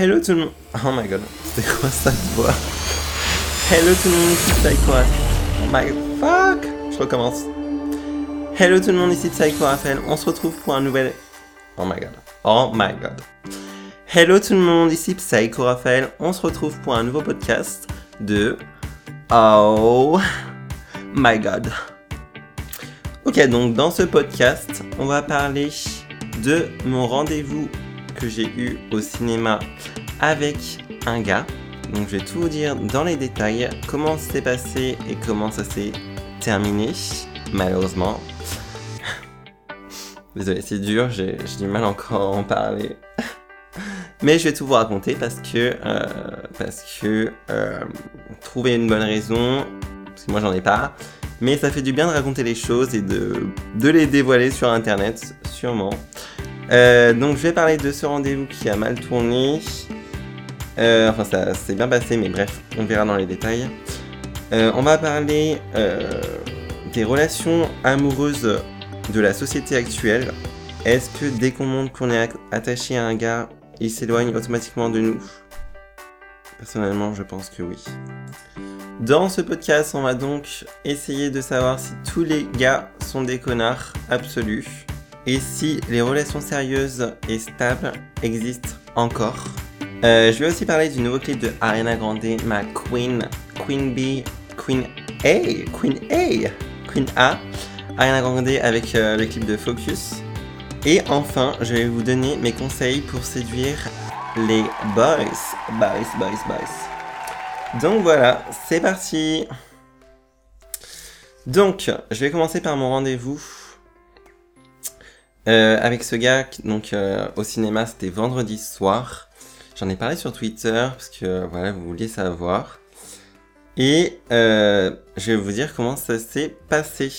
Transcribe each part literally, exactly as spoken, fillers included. Hello tout le monde. Oh my god, c'était quoi cette voix? Hello tout le monde, ici Psycho Raphaël. Oh my fuck! Je recommence. Hello tout le monde, ici Psycho Raphaël. On se retrouve pour un nouvel. Oh my god. Oh my god. Hello tout le monde, ici Psycho Raphaël. On se retrouve pour un nouveau podcast de. Oh my god. Ok, donc dans ce podcast, on va parler de mon rendez-vous que j'ai eu au cinéma avec un gars. Donc je vais tout vous dire dans les détails, comment ça s'est passé et comment ça s'est terminé, malheureusement. Désolé, c'est dur, j'ai, j'ai du mal encore à en parler. Mais je vais tout vous raconter parce que, euh, parce que euh, trouver une bonne raison, parce que moi j'en ai pas, mais ça fait du bien de raconter les choses et de, de les dévoiler sur internet, sûrement. Euh, donc je vais parler de ce rendez-vous qui a mal tourné, euh, enfin ça s'est bien passé mais bref, on verra dans les détails. Euh, on va parler euh, des relations amoureuses de la société actuelle. Est-ce que dès qu'on montre qu'on est attaché à un gars, il s'éloigne automatiquement de nous? Personnellement, je pense que oui. Dans ce podcast, on va donc essayer de savoir si tous les gars sont des connards absolus. Et si les relations sérieuses et stables existent encore. Euh, je vais aussi parler du nouveau clip de Ariana Grande, ma Queen, Queen B, Queen A, Queen A, Queen A, Ariana Grande avec euh, le clip de Focus. Et enfin, je vais vous donner mes conseils pour séduire les boys, boys, boys, boys. Donc voilà, c'est parti. Donc, je vais commencer par mon rendez-vous. Euh, avec ce gars, donc euh, au cinéma, c'était vendredi soir. J'en ai parlé sur Twitter parce que voilà, vous vouliez savoir. Et euh, je vais vous dire comment ça s'est passé.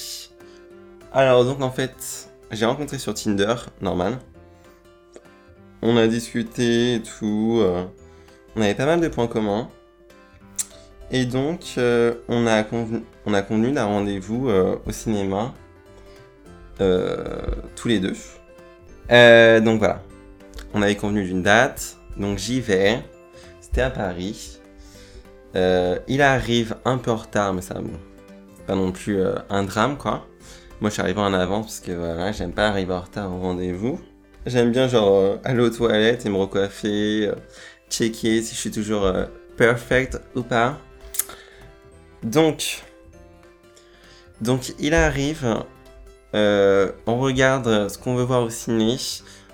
Alors donc en fait, j'ai rencontré sur Tinder, normal. On a discuté et tout. Euh, on avait pas mal de points communs. Et donc euh, on a convenu, on a convenu d'un rendez-vous euh, au cinéma. Euh, tous les deux. Euh, donc voilà. On avait convenu d'une date. Donc j'y vais. C'était à Paris. Euh, il arrive un peu en retard, mais ça, bon, pas non plus euh, un drame quoi. Moi je suis arrivé en avance parce que voilà, j'aime pas arriver en retard au rendez-vous. J'aime bien genre euh, aller aux toilettes et me recoiffer, euh, checker si je suis toujours euh, perfect ou pas. Donc, donc il arrive. Euh, on regarde ce qu'on veut voir au ciné,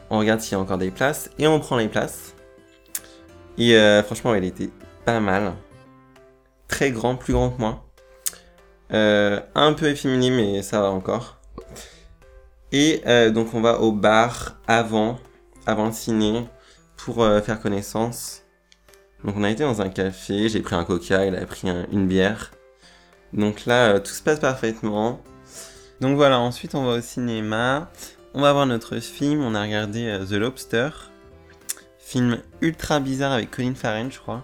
on regarde s'il y a encore des places et on prend les places. Et euh, franchement, il était pas mal, très grand, plus grand que moi, euh, un peu efféminé mais ça va encore. Et euh, donc on va au bar avant, avant le ciné pour euh, faire connaissance. Donc on a été dans un café, j'ai pris un coca, il a pris un, une bière. Donc là, euh, tout se passe parfaitement. Donc voilà, ensuite on va au cinéma, on va voir notre film, on a regardé euh, The Lobster, film ultra bizarre avec Colin Farrell je crois.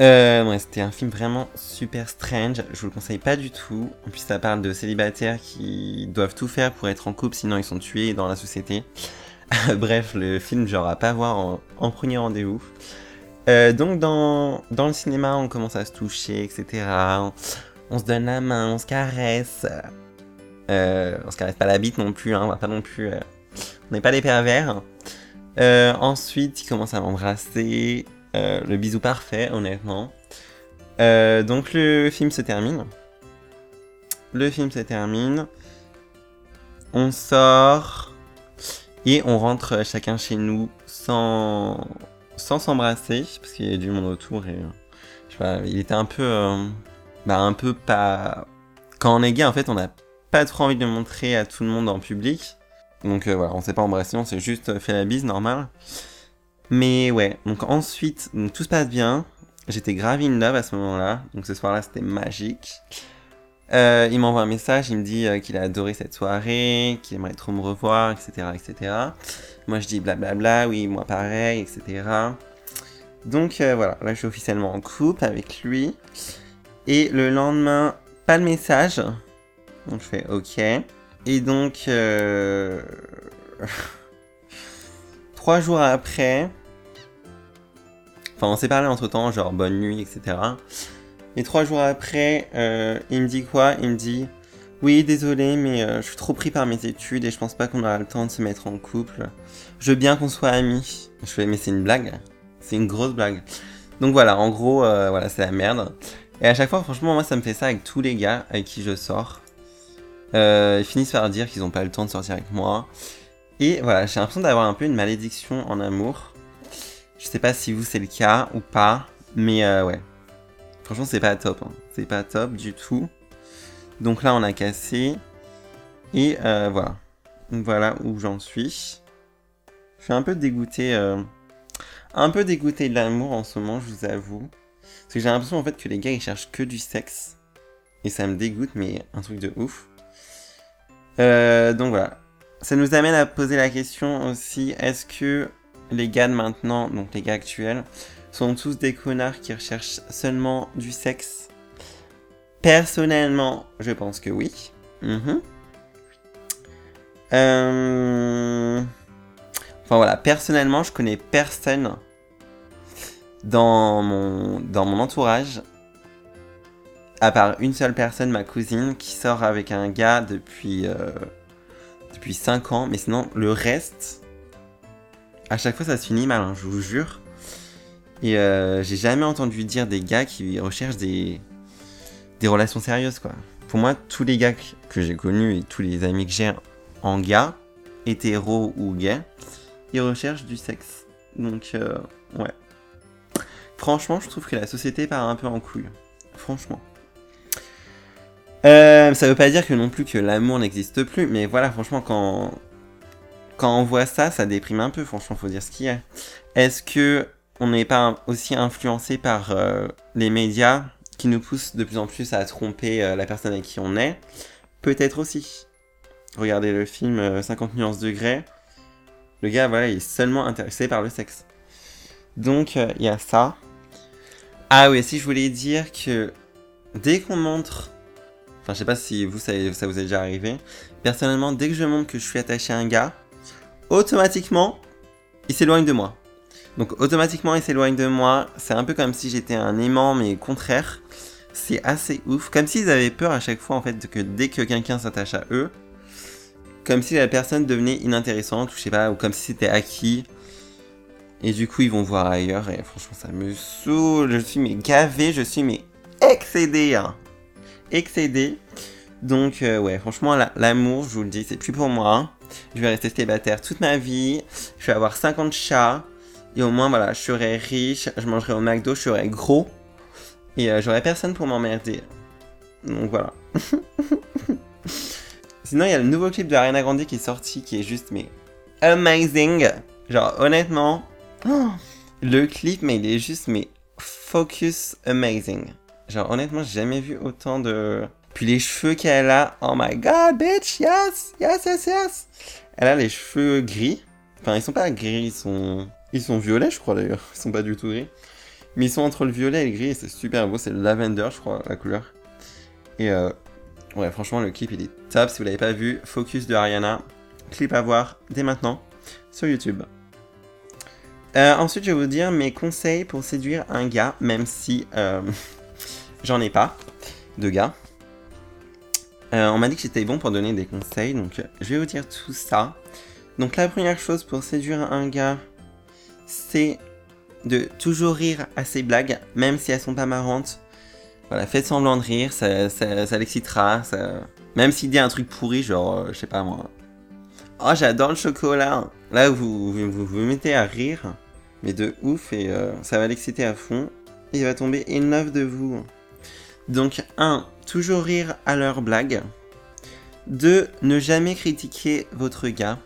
Euh, ouais, c'était un film vraiment super strange, je vous le conseille pas du tout, en plus ça parle de célibataires qui doivent tout faire pour être en couple sinon ils sont tués dans la société. Bref, le film genre à pas voir en, en premier rendez-vous. Euh, donc dans, dans le cinéma on commence à se toucher, et cetera. On, on se donne la main, on se caresse. Euh, on se caresse pas la bite non plus, hein, on va pas non plus, euh, on n'est pas des pervers. Euh, ensuite, il commence à m'embrasser, euh, le bisou parfait, honnêtement. Euh, donc le film se termine. Le film se termine. On sort et on rentre chacun chez nous sans sans s'embrasser parce qu'il y a du monde autour et euh, je sais pas, il était un peu, euh, bah un peu pas. Quand on est gay, en fait, on a pas trop envie de le montrer à tout le monde en public. Donc euh, voilà, on s'est pas embrassé, on s'est juste fait la bise, normal. Mais ouais, donc ensuite, donc, tout se passe bien. J'étais grave in love à ce moment-là. Donc ce soir-là, c'était magique. Euh, il m'envoie un message, il me dit euh, qu'il a adoré cette soirée, qu'il aimerait trop me revoir, et cetera et cetera. Moi, je dis blablabla, oui, moi pareil, et cetera. Donc euh, voilà, là, je suis officiellement en couple avec lui. Et le lendemain, pas de message. Donc je fais ok. Et donc, euh... trois jours après, Enfin, on s'est parlé entre temps, genre bonne nuit, et cetera. Et trois jours après, euh, il me dit quoi ? Il me dit « Oui, désolé, mais euh, je suis trop pris par mes études et je pense pas qu'on aura le temps de se mettre en couple. Je veux bien qu'on soit amis. » Je fais « Mais c'est une blague. C'est une grosse blague. » Donc voilà, en gros, euh, voilà, c'est la merde. Et à chaque fois, franchement, moi, ça me fait ça avec tous les gars avec qui je sors. Euh, ils finissent par dire qu'ils n'ont pas le temps de sortir avec moi. Et voilà, j'ai l'impression d'avoir un peu une malédiction en amour. Je sais pas si vous, c'est le cas ou pas, mais euh, ouais. Franchement, c'est pas top, hein. C'est pas top du tout. Donc là, on a cassé. Et euh, voilà. Voilà où j'en suis. Je suis un peu dégoûté. Euh, un peu dégoûté de l'amour en ce moment, je vous avoue. Parce que j'ai l'impression en fait que les gars, ils cherchent que du sexe. Et ça me dégoûte, mais un truc de ouf. Euh, donc voilà. Ça nous amène à poser la question aussi, est-ce que les gars de maintenant, donc les gars actuels, sont tous des connards qui recherchent seulement du sexe? Personnellement, je pense que oui. Mmh. Euh... Enfin voilà, personnellement, je connais personne dans mon, dans mon entourage, à part une seule personne, ma cousine, qui sort avec un gars depuis, euh, depuis cinq ans, mais sinon, le reste, à chaque fois, ça se finit mal, hein, je vous jure. Et euh, j'ai jamais entendu dire des gars qui recherchent des, des relations sérieuses, quoi. Pour moi, tous les gars que j'ai connus et tous les amis que j'ai en gars, hétéro ou gay, ils recherchent du sexe. Donc, euh, ouais. Franchement, je trouve que la société part un peu en couille. Franchement. Euh, ça veut pas dire que non plus que l'amour n'existe plus, mais voilà, franchement, quand... Quand on voit ça, ça déprime un peu, franchement, faut dire ce qu'il y a. Est-ce que on n'est pas aussi influencé par euh, les médias qui nous poussent de plus en plus à tromper euh, la personne avec qui on est ? Peut-être aussi. Regardez le film euh, cinquante nuances de Grey. Le gars, voilà, il est seulement intéressé par le sexe. Donc, il euh, y a ça. Ah oui, si je voulais dire que dès qu'on montre... Enfin, je sais pas si vous, ça, ça vous est déjà arrivé. Personnellement, dès que je montre que je suis attaché à un gars... automatiquement, il s'éloigne de moi. Donc automatiquement, il s'éloigne de moi. C'est un peu comme si j'étais un aimant, mais contraire. C'est assez ouf. Comme s'ils avaient peur à chaque fois, en fait, que dès que quelqu'un s'attache à eux, comme si la personne devenait inintéressante, ou je sais pas, ou comme si c'était acquis. Et du coup, ils vont voir ailleurs. Et franchement, ça me saoule. Je suis mais gavé, je suis mais excédé, hein. Excédé. Donc euh, ouais, franchement, la, l'amour, je vous le dis, c'est plus pour moi, hein. Je vais rester célibataire toute ma vie, je vais avoir cinquante chats, et au moins, voilà, je serai riche, je mangerai au McDo, je serai gros, et euh, j'aurai personne pour m'emmerder. Donc voilà. Sinon, il y a le nouveau clip de Ariana Grande qui est sorti, qui est juste, mais amazing. Genre, honnêtement, oh, le clip, mais il est juste, mais focus amazing. Genre, honnêtement, j'ai jamais vu autant de... Puis les cheveux qu'elle a, oh my god, bitch, yes, yes, yes, yes. Elle a les cheveux gris. Enfin, ils sont pas gris, ils sont... Ils sont violets, je crois, d'ailleurs. Ils sont pas du tout gris. Mais ils sont entre le violet et le gris, et c'est super beau. C'est le lavender, je crois, la couleur. Et euh... ouais, franchement, le clip, il est top. Si vous l'avez pas vu, Focus de Ariana. Clip à voir dès maintenant sur YouTube. Euh, ensuite, je vais vous dire mes conseils pour séduire un gars, même si euh... j'en ai pas de gars. Euh, on m'a dit que j'étais bon pour donner des conseils, donc je vais vous dire tout ça. Donc la première chose pour séduire un gars, c'est de toujours rire à ses blagues, même si elles sont pas marrantes. Voilà, faites semblant de rire, ça, ça, ça l'excitera. Ça... Même s'il dit un truc pourri, genre, euh, je sais pas moi. Oh, j'adore le chocolat. Là, vous vous, vous, vous mettez à rire, mais de ouf, et euh, ça va l'exciter à fond. Il va tomber in love de vous. Donc, un, toujours rire à leurs blagues. deux. Ne jamais critiquer votre gars.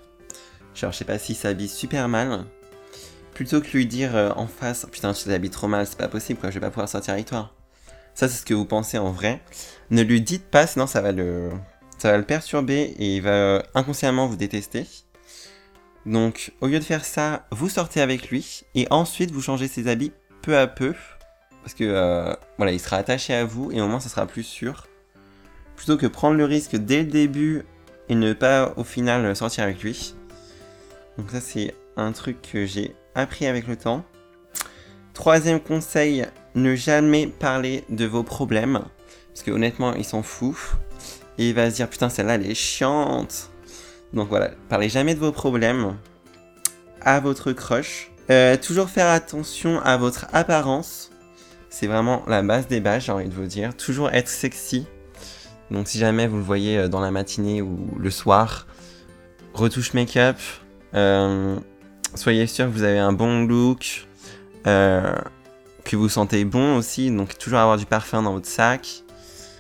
Genre, je sais pas s'il s'habille super mal. Plutôt que lui dire euh, en face, putain, tu t'habilles trop mal, c'est pas possible, quoi, je vais pas pouvoir sortir avec toi. Ça, c'est ce que vous pensez en vrai. Ne lui dites pas, sinon ça va le, ça va le perturber et il va euh, inconsciemment vous détester. Donc, au lieu de faire ça, vous sortez avec lui et ensuite vous changez ses habits peu à peu. Parce que, euh, voilà, il sera attaché à vous et au moins, ça sera plus sûr. Plutôt que prendre le risque dès le début et ne pas, au final, sortir avec lui. Donc ça, c'est un truc que j'ai appris avec le temps. Troisième conseil, ne jamais parler de vos problèmes. Parce que honnêtement, il s'en fout. Et il va se dire, putain, celle-là, elle est chiante. Donc voilà, parlez jamais de vos problèmes à votre crush. Euh, toujours faire attention à votre apparence. C'est vraiment la base des bases, j'ai envie de vous dire. Toujours être sexy. Donc si jamais vous le voyez dans la matinée ou le soir, retouche make-up. Euh, soyez sûr que vous avez un bon look. Euh, que vous sentez bon aussi. Donc toujours avoir du parfum dans votre sac.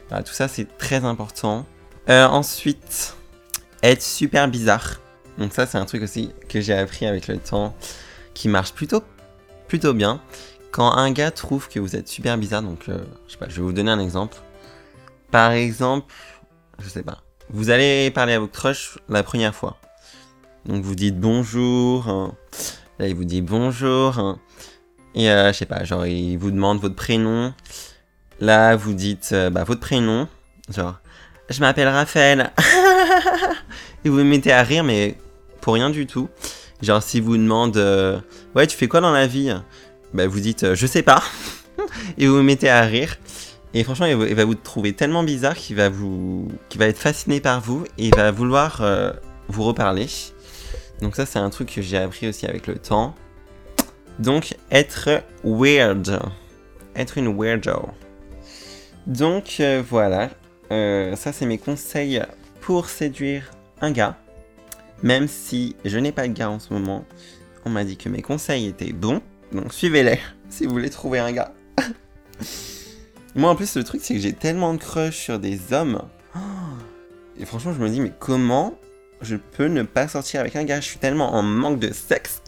Voilà, tout ça, c'est très important. Euh, ensuite, être super bizarre. Donc ça, c'est un truc aussi que j'ai appris avec le temps, qui marche plutôt, plutôt bien. Quand un gars trouve que vous êtes super bizarre, donc euh, je sais pas, je vais vous donner un exemple. Par exemple, je sais pas, vous allez parler à votre crush la première fois. Donc vous dites bonjour, hein. Là il vous dit bonjour, hein. Et euh, je sais pas, genre il vous demande votre prénom. Là vous dites euh, bah votre prénom, genre je m'appelle Raphaël. Et vous vous mettez à rire mais pour rien du tout. Genre si vous demande euh, ouais tu fais quoi dans la vie, bah vous dites euh, je sais pas. Et vous vous mettez à rire. Et franchement, il va vous trouver tellement bizarre qu'il va vous, qu'il va être fasciné par vous et il va vouloir euh, vous reparler. Donc ça, c'est un truc que j'ai appris aussi avec le temps. Donc, être weird. Être une weirdo. Donc, euh, voilà. Euh, ça, c'est mes conseils pour séduire un gars. Même si je n'ai pas de gars en ce moment, on m'a dit que mes conseils étaient bons. Donc, suivez-les si vous voulez trouver un gars. Moi, en plus, le truc, c'est que j'ai tellement de crush sur des hommes. Oh, et franchement, je me dis, mais comment je peux ne pas sortir avec un gars? Je suis tellement en manque de sexe.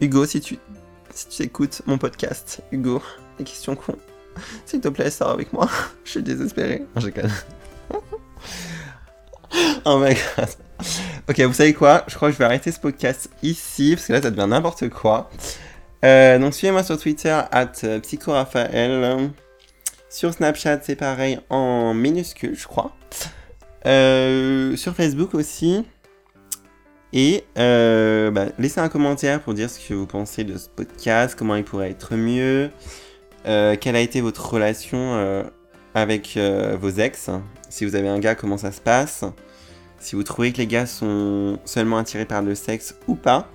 Hugo, si tu si tu écoutes mon podcast, Hugo, les questions con, s'il te plaît, sors avec moi. Je suis désespéré. Non, j'ai calme. Oh my god. Ok, vous savez quoi? Je crois que je vais arrêter ce podcast ici, parce que là, ça devient n'importe quoi. Euh, donc suivez-moi sur Twitter at Psycho Raphaël. Sur Snapchat c'est pareil en minuscule je crois. Euh, sur Facebook aussi. Et euh, bah, laissez un commentaire pour dire ce que vous pensez de ce podcast, comment il pourrait être mieux, euh, quelle a été votre relation euh, avec euh, vos ex. Si vous avez un gars, comment ça se passe. Si vous trouvez que les gars sont seulement attirés par le sexe ou pas.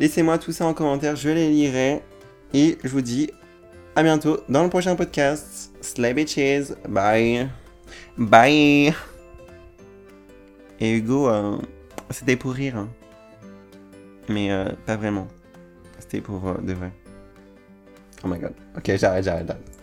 Laissez-moi tout ça en commentaire, je les lirai. Et je vous dis à bientôt dans le prochain podcast. Slay bitches, bye. Bye. Et Hugo, euh, c'était pour rire. Hein. Mais euh, pas vraiment. C'était pour euh, de vrai. Oh my god. Ok, j'arrête, j'arrête, j'arrête.